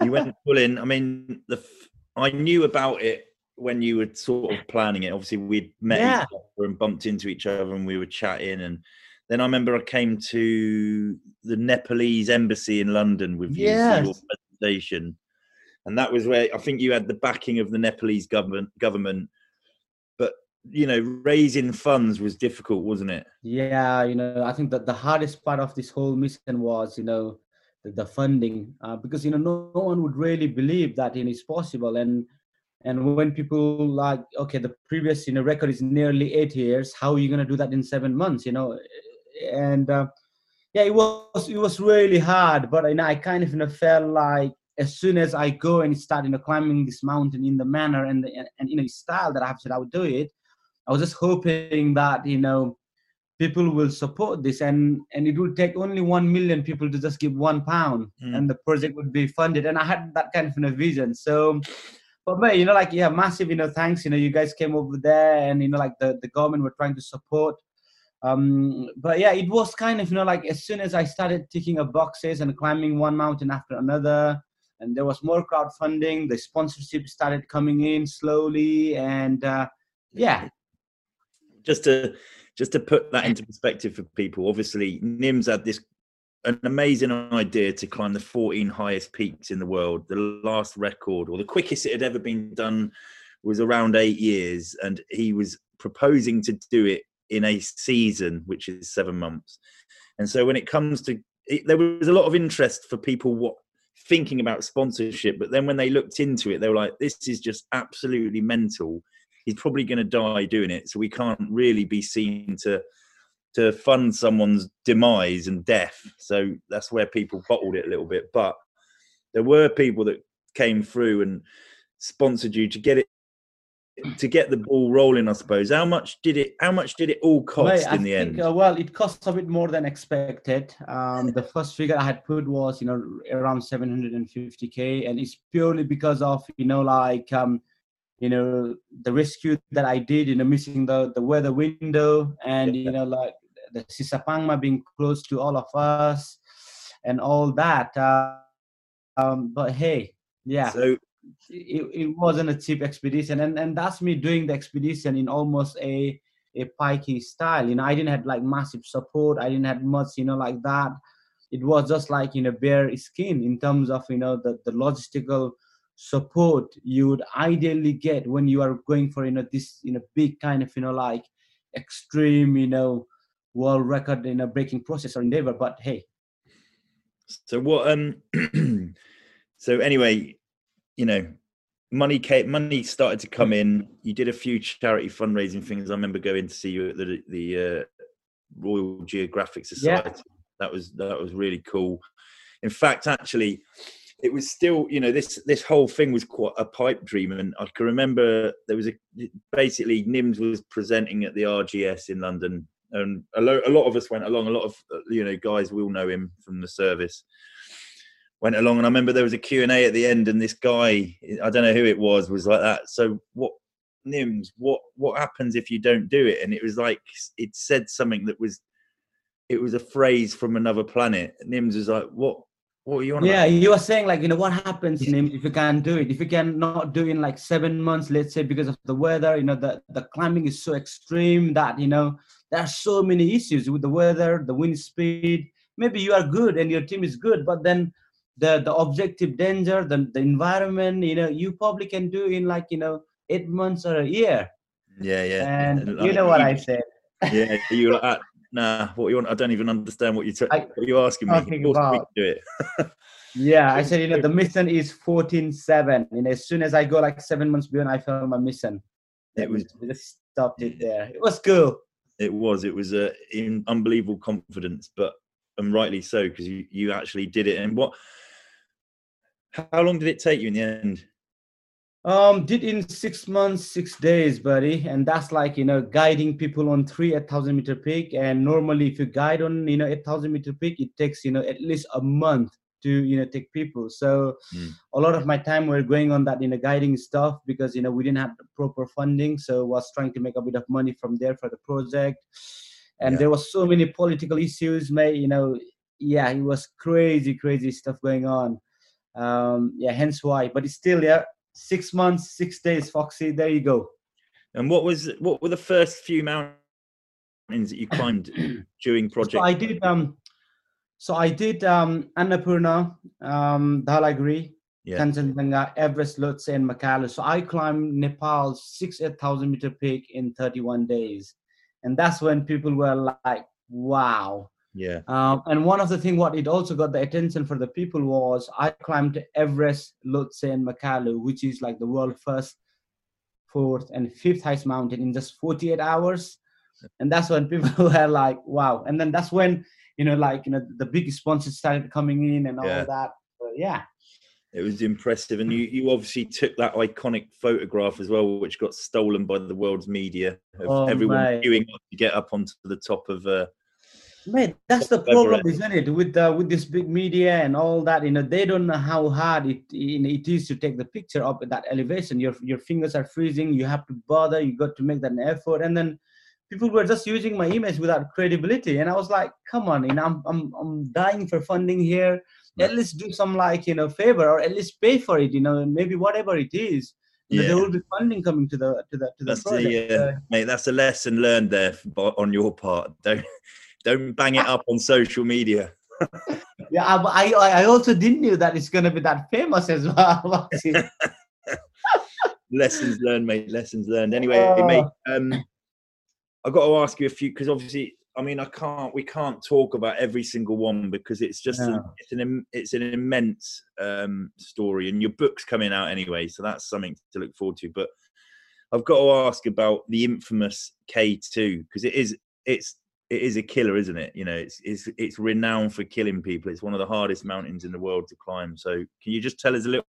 You went full in. I mean, the f- I knew about it when you were sort of planning it. Obviously, we'd met yeah. each other and bumped into each other and we were chatting. And then I remember I came to the Nepalese embassy in London with you yes. for your presentation. And that was where I think you had the backing of the Nepalese government. Government, but you know, raising funds was difficult, wasn't it? Yeah, you know, I think that the hardest part of this whole mission was, you know, the, the funding, uh, because you know, no, no one would really believe that it is possible. And and when people like, okay, the previous, you know, record is nearly eight years. How are you going to do that in seven months? You know, and uh, yeah, it was it was really hard. But you know, I kind of you know felt like, as soon as I go and start, you know, climbing this mountain in the manner and the, and, and you know, style that I have said I would do it, I was just hoping that, you know, people will support this, and, and it would take only one million people to just give one pound, mm. and the project would be funded. And I had that kind of you know, vision. So, but man, you know, like, yeah, massive, you know, thanks, you know, you guys came over there, and you know, like the, the government were trying to support. Um, but yeah, it was kind of, you know, like as soon as I started ticking up boxes and climbing one mountain after another. And there was more crowdfunding. The sponsorship started coming in slowly, and uh, yeah. Just to just to put that into perspective for people, obviously Nims had this an amazing idea to climb the fourteen highest peaks in the world. The last record, or the quickest it had ever been done, was around eight years, and he was proposing to do it in a season, which is seven months. And so when it comes to, it, there was a lot of interest for people what. thinking about sponsorship, but then when they looked into it, they were like, this is just absolutely mental. He's probably going to die doing it, so we can't really be seen to to fund someone's demise and death. So that's where people bottled it a little bit, but there were people that came through and sponsored you to get it to get the ball rolling, I suppose. How much did it? How much did it all cost well, in the think, end? Uh, well, it cost a bit more than expected. Um, the first figure I had put was, you know, around seven hundred fifty K, and it's purely because of, you know, like, um, you know, the rescue that I did, you know, missing the the weather window, and yeah. you know, like the Shishapangma being close to all of us, and all that. Uh, um, but hey, yeah. So, It, it wasn't a cheap expedition, and and that's me doing the expedition in almost a a pikey style. You know, I didn't have like massive support. I didn't have much, you know, like that. It was just like, you know, bare skin in terms of, you know, the the logistical support you would ideally get when you are going for, you know, this, you know, big kind of, you know, like extreme, you know, world record, you know, breaking process or endeavor. But hey, so what? Um, so anyway. You know, money came, money started to come in. You did a few charity fundraising things. I remember going to see you at the the uh, Royal Geographic Society. Yeah. That was that was really cool. In fact, actually, it was still, you know, this this whole thing was quite a pipe dream. And I can remember there was a basically Nims was presenting at the R G S in London, and a, lo- a lot of us went along. A lot of, you know, guys will know him from the service. Went along, and I remember there was a Q and A at the end, and this guy, I don't know who it was, was like that. So what, Nims, what, what happens if you don't do it? And it was like, it said something that was, it was a phrase from another planet. Nims was like, what, what are you on yeah, about? Yeah, you were saying like, you know, what happens, Nims, if you can't do it? If you cannot do it in like seven months, let's say, because of the weather, you know, the, the climbing is so extreme that, you know, there are so many issues with the weather, the wind speed. Maybe you are good and your team is good, but then the the objective danger, the, the environment, you know, you probably can do in like, you know, eight months or a year. Yeah, yeah. And yeah, you know what I said. Yeah, you were like, nah, what you want? I don't even understand what, you t- I, what you're asking me. About. Do it. Yeah, I said, you know, the mission is fourteen seven. And as soon as I go like seven months beyond, I found my mission. It was we just stopped it there. It was cool. It was. It was uh, in unbelievable confidence, but and rightly so, because you, you actually did it. And what... How long did it take you in the end? Um, did in six months, six days, buddy. And that's like, you know, guiding people on three eight thousand meter peak. And normally if you guide on, you know, eight thousand meter peak, it takes, you know, at least a month to, you know, take people. So mm. a lot of my time we're going on that, you know, guiding stuff because, you know, we didn't have the proper funding. So I was trying to make a bit of money from there for the project. And yeah. there were so many political issues, mate, you know, yeah, it was crazy, crazy stuff going on. Um, yeah, hence why. But it's still, yeah, six months, six days, Foxy. There you go. And what was what were the first few mountains that you climbed during project? So I did. Um, so I did um, Annapurna, um, Dhalagiri, yeah. Kanchenjunga, Everest, Lhotse, and Makalu. So I climbed Nepal's six eight thousand meter peak in thirty-one days, and that's when people were like, "Wow." Yeah. Um, and one of the things what it also got the attention for the people was I climbed Everest, Lhotse, and Makalu, which is like the world first, fourth, and fifth highest mountain in just forty-eight hours. And that's when people were like, wow. And then that's when, you know, like, you know, the big sponsors started coming in and all yeah. that. But yeah. It was impressive. And you, you obviously took that iconic photograph as well, which got stolen by the world's media. Of oh, everyone mate. Queuing up to get up onto the top of... Uh, Mate, that's the problem, isn't it? With uh, with this big media and all that, you know, they don't know how hard it you know, it is to take the picture up at that elevation. Your your fingers are freezing. You have to bother. You got to make that an effort. And then people were just using my image without credibility. And I was like, come on, you know, I'm I'm I'm dying for funding here. At least do some like you know favor, or at least pay for it. You know, maybe whatever it is. Yeah. There will be funding coming to the to the to the that's project. The, uh, uh, mate, that's a lesson learned there on your part. Don't. Don't bang it up on social media. yeah, I, I also didn't know that it's going to be that famous as well. Lessons learned, mate. Lessons learned. Anyway, uh, mate, um, I've got to ask you a few because obviously, I mean, I can't. We can't talk about every single one because it's just no. a, it's an it's an immense um, story, and your book's coming out anyway, so that's something to look forward to. But I've got to ask about the infamous K two because it is it's. It is a killer, isn't it? You know, it's it's it's renowned for killing people. It's one of the hardest mountains in the world to climb. So can you just tell us a little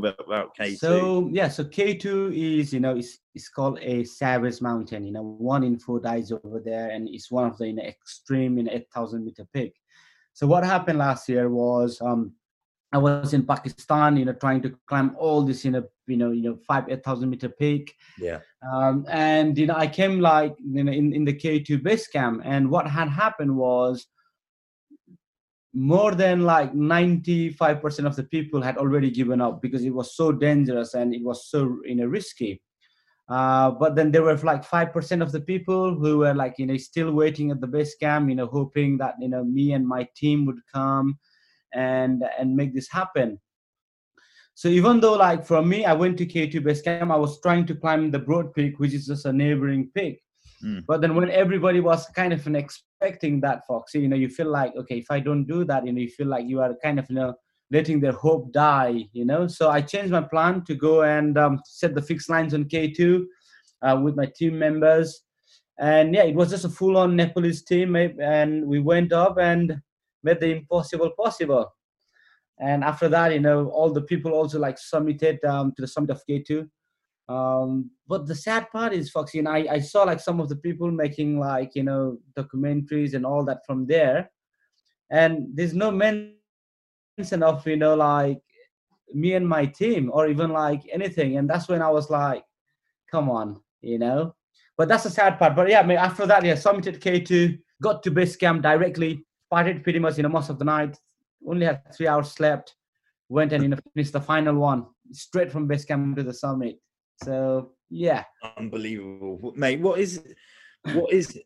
bit about K two? So yeah, so K two is, you know, it's it's called a savage mountain. You know, one in four dies over there, and it's one of the, you know, extreme, in you know, eight thousand meter peak. So what happened last year was um, I was in Pakistan, you know, trying to climb all this, you know, you know, you know, five eight thousand meter peak. Yeah. Um, and you know, I came like you know in in the K two base camp, and what had happened was, more than like ninety-five percent of the people had already given up because it was so dangerous and it was so, you know, risky. Uh, but then there were like five percent of the people who were like, you know, still waiting at the base camp, you know, hoping that, you know, me and my team would come and, and make this happen. So even though like for me, I went to K two base camp, I was trying to climb the Broad Peak, which is just a neighboring peak. Mm. But then when everybody was kind of an expecting that, Foxy, you know, you feel like, okay, if I don't do that, you know, you feel like you are kind of, you know, letting their hope die, you know. So I changed my plan to go and um, set the fixed lines on K two uh, with my team members. And yeah, it was just a full-on Nepalese team. And we went up and made the impossible possible. And after that, you know, all the people also like summited um, to the summit of K two. Um, but the sad part is, Foxy, and I, I saw like some of the people making like, you know, documentaries and all that from there. And there's no mention of, you know, like me and my team or even like anything. And that's when I was like, come on, you know, but that's the sad part. But yeah, I mean, after that, yeah, summited K two, got to base camp directly, partied pretty much, you know, most of the night, only had three hours slept, went and, you know, finished the final one straight from base camp to the summit. So yeah, unbelievable, mate. What is, what is,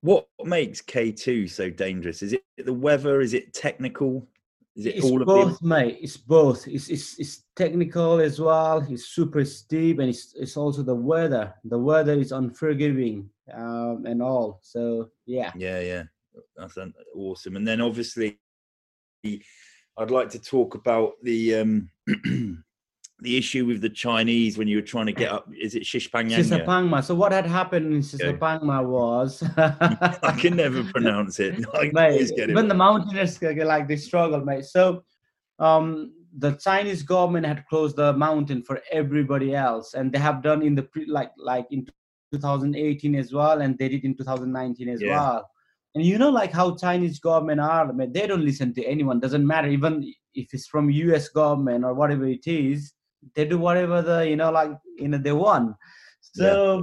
what makes K two so dangerous? Is it the weather? Is it technical? Is it it's all both, of it? Mate? It's both. It's it's it's technical as well. It's super steep, and it's it's also the weather. The weather is unforgiving, um, and all. So yeah, yeah, yeah. That's awesome. And then obviously, I'd like to talk about the. Um, the issue with the Chinese when you were trying to get up, is it Shishapangma? Shishapangma. So what had happened in Shishapangma was... I can never pronounce it. I mate, always get it. When the mountaineers, like, they struggle, mate. So um, the Chinese government had closed the mountain for everybody else, and they have done in the pre, like like in two thousand eighteen as well, and they did in two thousand nineteen as yeah. well. And you know, like how Chinese government are, mate, they don't listen to anyone. Doesn't matter, even if it's from U S government or whatever it is. They do whatever the, you know, like, you know, they want. So yeah.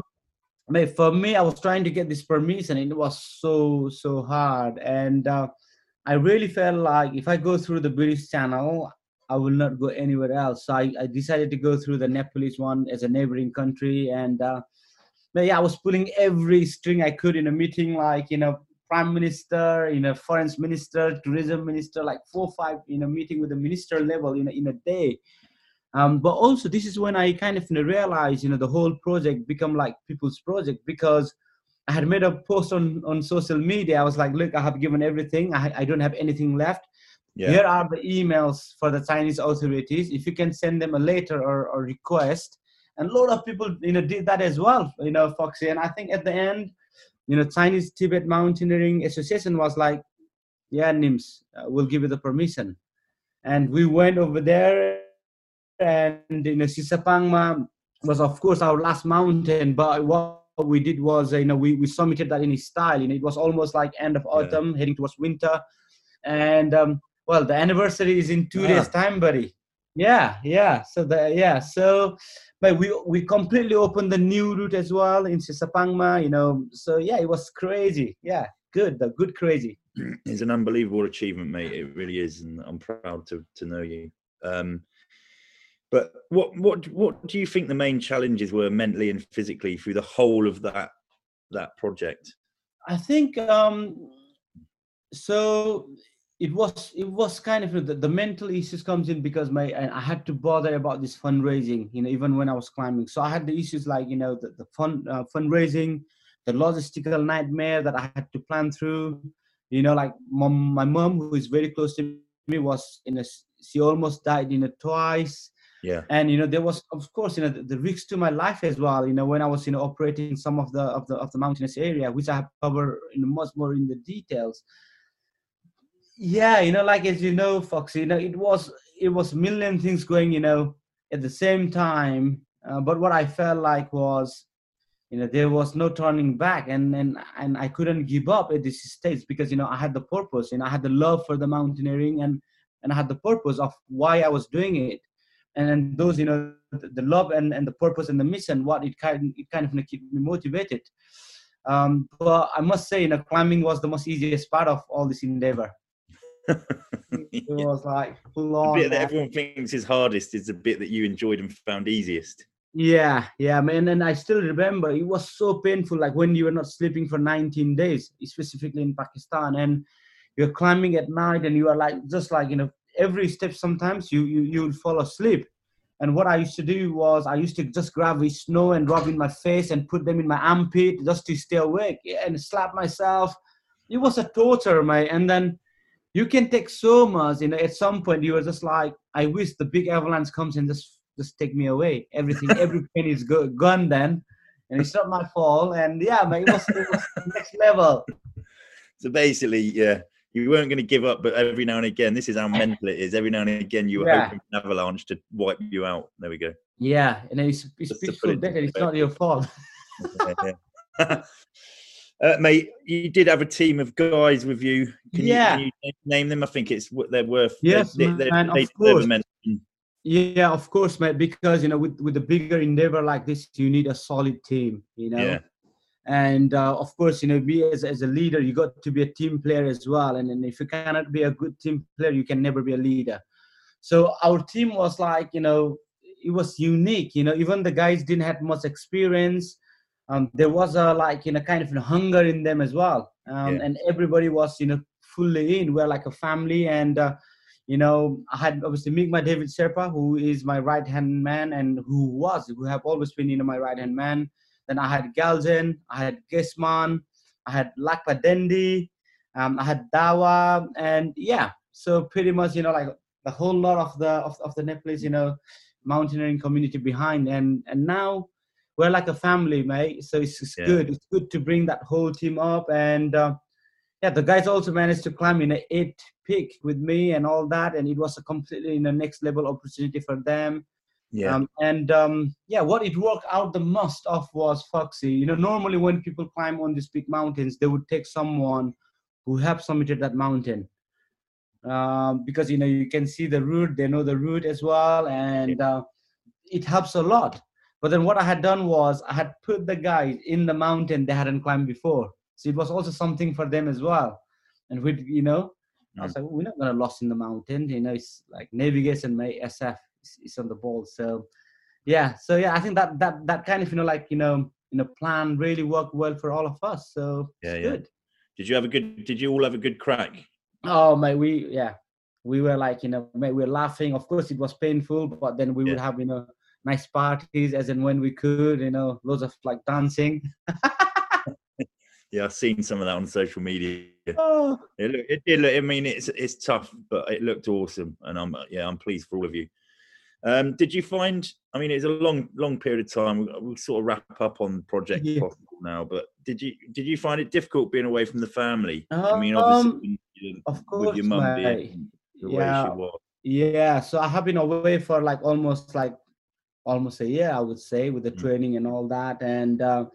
I mean, for me, I was trying to get this permission. And it was so, so hard. And uh, I really felt like if I go through the British Channel, I will not go anywhere else. So I, I decided to go through the Nepalese one as a neighboring country. And uh, but yeah, I was pulling every string I could in a meeting, like, you know, prime minister, you know, foreign minister, tourism minister, like four or five, you know, meeting with the minister level in a, in a day. Um, but also, this is when I kind of you know, realized, you know, the whole project become like people's project, because I had made a post on, on social media. I was like, look, I have given everything. I, I don't have anything left. Yeah. Here are the emails for the Chinese authorities. If you can send them a letter or, or request. And a lot of people, you know, did that as well, you know, Foxy. And I think at the end, you know, Chinese Tibet Mountaineering Association was like, yeah, Nims, uh, we'll give you the permission. And we went over there. And you know, Shishapangma was, of course, our last mountain. But what we did was, you know, we, we submitted that in his style. You know, it was almost like end of autumn, yeah. heading towards winter. And um, well, the anniversary is in two ah. days' time, buddy. Yeah, yeah. So the yeah, so but we we completely opened the new route as well in Shishapangma. You know, so yeah, it was crazy. Yeah, good, the good crazy. It's an unbelievable achievement, mate. It really is, and I'm proud to to know you. Um, But what what what do you think the main challenges were mentally and physically through the whole of that that project? I think um, so. It was it was kind of the, the mental issues comes in because my and I had to bother about this fundraising. You know, even when I was climbing, so I had the issues like you know the the fund uh, fundraising, the logistical nightmare that I had to plan through. You know, like mom, my mom, who is very close to me, was in a she almost died in you know, a twice. Yeah. And, you know, there was, of course, you know, the, the risk to my life as well, you know, when I was, you know, operating some of the, of the, of the mountainous area, which I have covered you know, much more in the details. Yeah. You know, like, as you know, Foxy, you know, it was, it was a million things going, you know, at the same time. Uh, but what I felt like was, you know, there was no turning back, and and and I couldn't give up at this stage because, you know, I had the purpose, and I had the love for the mountaineering, and and I had the purpose of why I was doing it, and then those, you know, the, the love and, and the purpose and the mission, what it kind it kind of you know, keep me motivated. Um, but I must say, you know, climbing was the most easiest part of all this endeavor. It was like long. The bit that everyone thinks is hardest is the bit that you enjoyed and found easiest. Yeah, yeah, man. And I still remember it was so painful, like when you were not sleeping for nineteen days, specifically in Pakistan, and you're climbing at night, and you are like, just like, you know, every step sometimes you you you'll fall asleep. And what I used to do was I used to just grab the snow and rub in my face and put them in my armpit just to stay awake and slap myself. It was a torture, mate. And then you can take so much, you know, at some point you were just like, I wish the big avalanche comes and just just take me away. Everything, every pain is go- gone then. And it's not my fault. And yeah, mate, it was, it was the next level. So basically, yeah, you weren't going to give up, but every now and again, this is how mental it is. Every now and again, you were yeah. hoping an avalanche to wipe you out. There we go. Yeah, and it's, it's peaceful it deck, and it's not your fault. yeah, yeah. uh, mate, you did have a team of guys with you. Can yeah. you, can you name them? I think it's what they're worth. Yes, they're, man, they're, man, they, of course. Yeah, of course, mate, because, you know, with, with a bigger endeavor like this, you need a solid team, you know. Yeah. And uh, of course, you know, be as, as a leader, you got to be a team player as well. And, and if you cannot be a good team player, you can never be a leader. So our team was like, you know, it was unique. You know, even the guys didn't have much experience. Um, there was a like, you know, kind of a hunger in them as well. Um, yeah. And everybody was, you know, fully in. We're like a family. And, uh, you know, I had obviously Mi'kmaq David Sherpa, who is my right-hand man and who was, who have always been, you know, my right-hand man. Then I had Galjan, I had Gesman, I had Lakpa Dendi, um, I had Dawa, and yeah, so pretty much, you know, like the whole lot of the of, of the Nepalese, you know, mountaineering community behind, and and now we're like a family, mate. So it's, it's yeah. good. It's good to bring that whole team up, and uh, yeah, the guys also managed to climb in an eight peak with me and all that, and it was a completely, you know, next level opportunity for them. Yeah. Um, and um, yeah, what it worked out the most of was Foxy. You know, normally when people climb on these big mountains, they would take someone who have summited that mountain. Uh, because, you know, you can see the route, they know the route as well. And uh, it helps a lot. But then what I had done was I had put the guys in the mountain they hadn't climbed before. So it was also something for them as well. And we, you know, mm. I was like, well, we're not going to lost in the mountain. You know, it's like navigation, my S F. It's on the ball. So yeah, so yeah, I think that that that kind of, you know, like, you know, you know, plan really worked well for all of us. So yeah, it's yeah. good. Did you have a good did you all have a good crack? Oh mate, we yeah. We were like, you know, mate, we were laughing. Of course it was painful, but then we yeah. would have, you know, nice parties as and when we could, you know, loads of like dancing. Yeah, I've seen some of that on social media. Oh. It looked, it did look, I mean, it's it's tough, but it looked awesome, and I'm yeah, I'm pleased for all of you. Um, did you find, I mean, it's a long, long period of time. We'll, we'll sort of wrap up on Project yeah. Possible now, but did you did you find it difficult being away from the family? Um, I mean, obviously, you know, of course, with your mum being the yeah. way she was. Yeah, so I have been away for like almost like, almost a year, I would say, with the mm-hmm. training and all that. And, uh,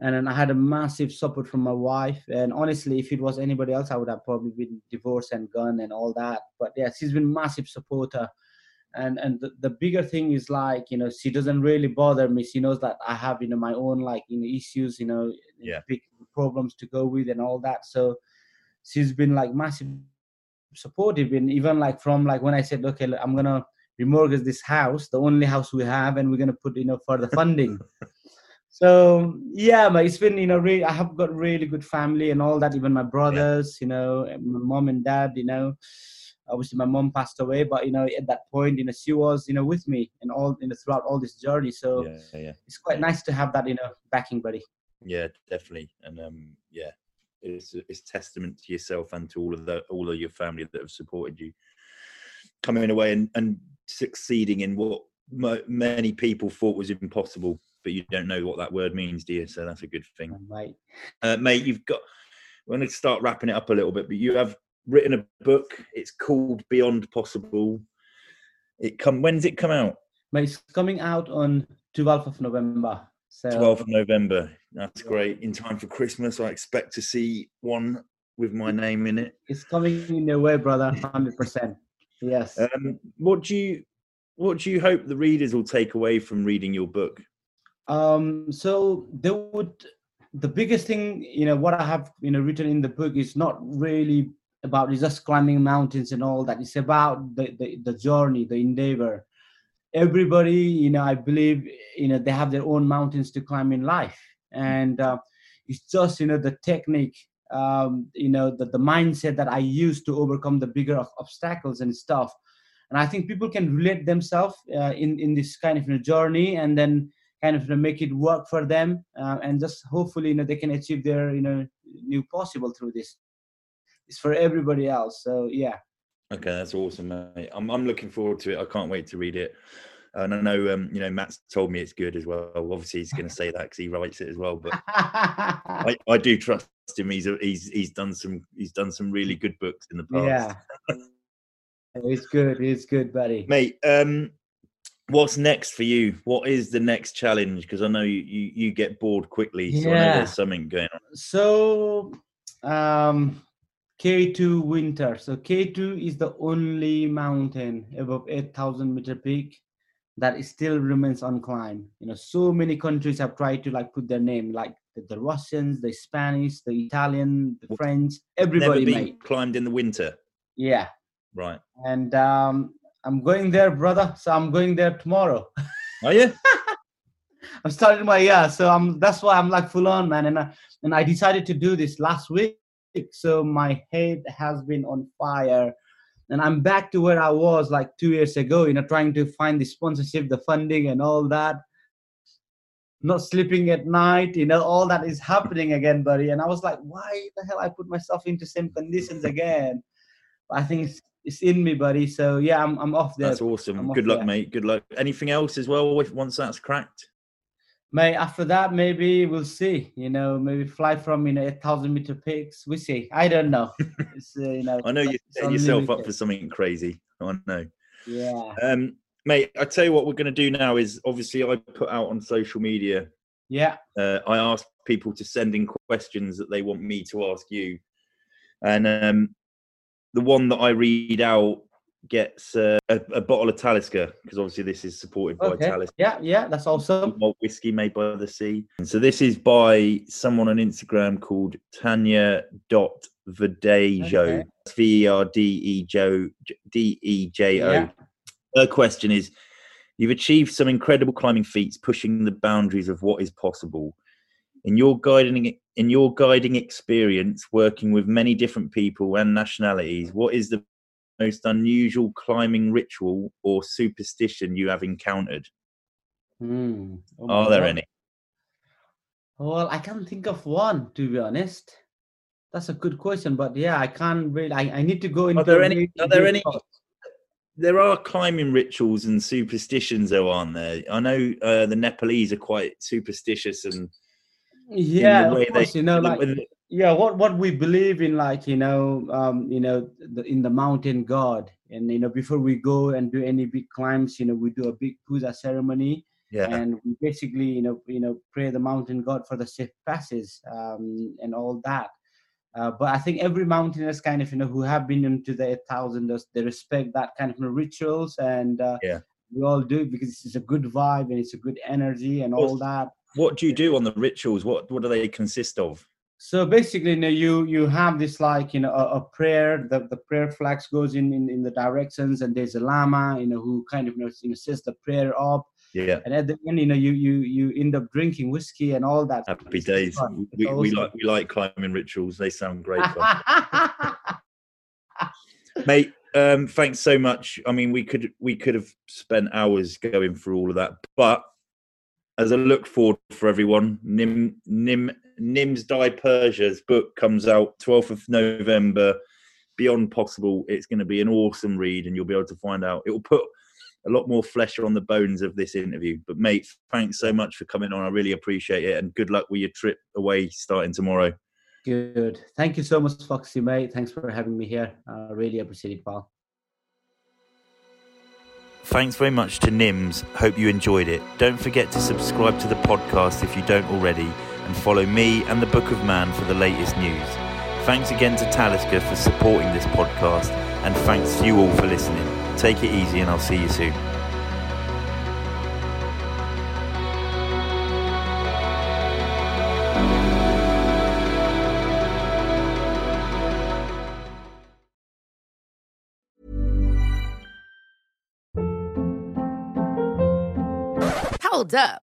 and then I had a massive support from my wife. And honestly, if it was anybody else, I would have probably been divorced and gone and all that. But yeah, she's been a massive supporter. And and the, the bigger thing is like, you know, she doesn't really bother me. She knows that I have, you know, my own like, you know, issues, you know, yeah. big problems to go with and all that. So she's been like massive supportive. And even like from like when I said, okay, look, I'm going to remortgage this house, the only house we have, and we're going to put, you know, further funding. So yeah, but it's been, you know, really, I have got really good family and all that. Even my brothers, yeah. you know, my mom and dad, you know. Obviously, my mom passed away, but, you know, at that point, you know, she was, you know, with me and all, you know, throughout all this journey. So yeah, yeah. it's quite nice to have that, you know, backing buddy. Yeah, definitely. And um, yeah, it's it's testament to yourself and to all of the all of your family that have supported you coming away and, and succeeding in what mo- many people thought was impossible, but you don't know what that word means, do you? So that's a good thing. Oh, mate. Uh, mate, you've got, we're going to start wrapping it up a little bit, but you have written a book. It's called Beyond Possible. It come when's it come out? But it's coming out on twelfth of November. So twelfth of November. That's great. In time for Christmas, I expect to see one with my name in it. It's coming in your way, brother. one hundred percent. Yes. Um, what do you What do you hope the readers will take away from reading your book? Um, so they would. The biggest thing, you know, what I have, you know, written in the book is not really about just climbing mountains and all that. It's about the, the, the journey, the endeavor. Everybody, you know, I believe, you know, they have their own mountains to climb in life. And uh, it's just, you know, the technique, um, you know, the, the mindset that I use to overcome the bigger of obstacles and stuff. And I think people can relate themselves uh, in, in this kind of, you know, journey, and then kind of, you know, make it work for them. Uh, and just hopefully, you know, they can achieve their, you know, new possible through this. It's for everybody else. So, yeah. Okay, that's awesome, mate. I'm I'm looking forward to it. I can't wait to read it. And I know, um, you know, Matt's told me it's good as well. Obviously, he's going to say that because he writes it as well. But I, I do trust him. He's a, he's he's done some he's done some really good books in the past. Yeah, it's good. It's good, buddy. Mate, um, what's next for you? What is the next challenge? Because I know you, you you get bored quickly. So yeah. I know there's something going on. So, um. K two winter. So K two is the only mountain above eight thousand meter peak that still remains unclimbed. You know, so many countries have tried to like put their name, like the, the Russians, the Spanish, the Italian, the French, everybody. Never been mate. Climbed in the winter. Yeah. Right. And um, I'm going there, brother. So I'm going there tomorrow. Are you? I'm starting my yeah. So I'm. That's why I'm like full on, man. And I, and I decided to do this last week. So my head has been on fire, and I'm back to where I was like two years ago, you know, trying to find the sponsorship, the funding and all that, not sleeping at night, you know, all that is happening again, buddy. And I was like, why the hell I put myself into same conditions again? But I think it's, it's in me, buddy. So yeah, I'm I'm off there. That's awesome. Good luck, there. mate. Good luck. Anything else as well if once that's cracked? May after that, maybe we'll see. You know, maybe fly from, you know, eight thousand meter peaks. We see. I don't know. It's, uh, you know I know you're setting yourself up for something crazy. I know. Yeah. Um, mate, I tell you what, we're going to do now is obviously I put out on social media. Yeah. Uh, I asked people to send in questions that they want me to ask you, and um, the one that I read out gets uh, a, a bottle of Talisker, because obviously this is supported by okay. Talisker. Yeah, yeah, that's awesome. Whiskey made by the sea. And so this is by someone on Instagram called Tanya dot Verdejo. Okay. V E R D E J O. Yeah. Her question is, you've achieved some incredible climbing feats, pushing the boundaries of what is possible. In your guiding in your guiding experience, working with many different people and nationalities, what is the most unusual climbing ritual or superstition you have encountered? Mm. Oh Are there God. any? Well, I can't think of one, to be honest. That's a good question, but yeah, I can't really. I, I need to go into. Are there any? Are there any? There are climbing rituals and superstitions, though, aren't there? I know uh, the Nepalese are quite superstitious and. Yeah, of course, they, you know, like. With, Yeah, what, what we believe in, like, you know, um, you know, the, in the mountain god. And, you know, before we go and do any big climbs, you know, we do a big puja ceremony. Yeah. And we basically, you know, you know, pray the mountain god for the safe passes um, and all that. Uh, but I think every mountaineers kind of, you know, who have been into the eight thousand, they respect that kind of rituals. And uh, yeah. we all do, because it's a good vibe and it's a good energy and all that. What do you do on the rituals? What What do they consist of? So basically, you know, you, you have this, like, you know, a, a prayer, the, the prayer flags goes in, in, in the directions, and there's a lama, you know, who kind of, you know, you know, says the prayer up. Yeah. And at the end, you know, you, you, you end up drinking whiskey and all that. Happy it's days. We, we like we like climbing rituals. They sound great fun. Mate, um, thanks so much. I mean, we could we could have spent hours going through all of that, but as I look forward for everyone, Nim Nim. Nims Dai Purja's book comes out twelfth of November, Beyond Possible. It's going to be an awesome read, and you'll be able to find out. It will put a lot more flesh on the bones of this interview. But, mate, thanks so much for coming on. I really appreciate it, and good luck with your trip away starting tomorrow. Good. Thank you so much, Foxy, mate. Thanks for having me here. I really appreciate it, pal. Thanks very much to Nims. Hope you enjoyed it. Don't forget to subscribe to the podcast if you don't already, and follow me and the Book of Man for the latest news. Thanks again to Talisker for supporting this podcast, and thanks to you all for listening. Take it easy, and I'll see you soon. Hold up.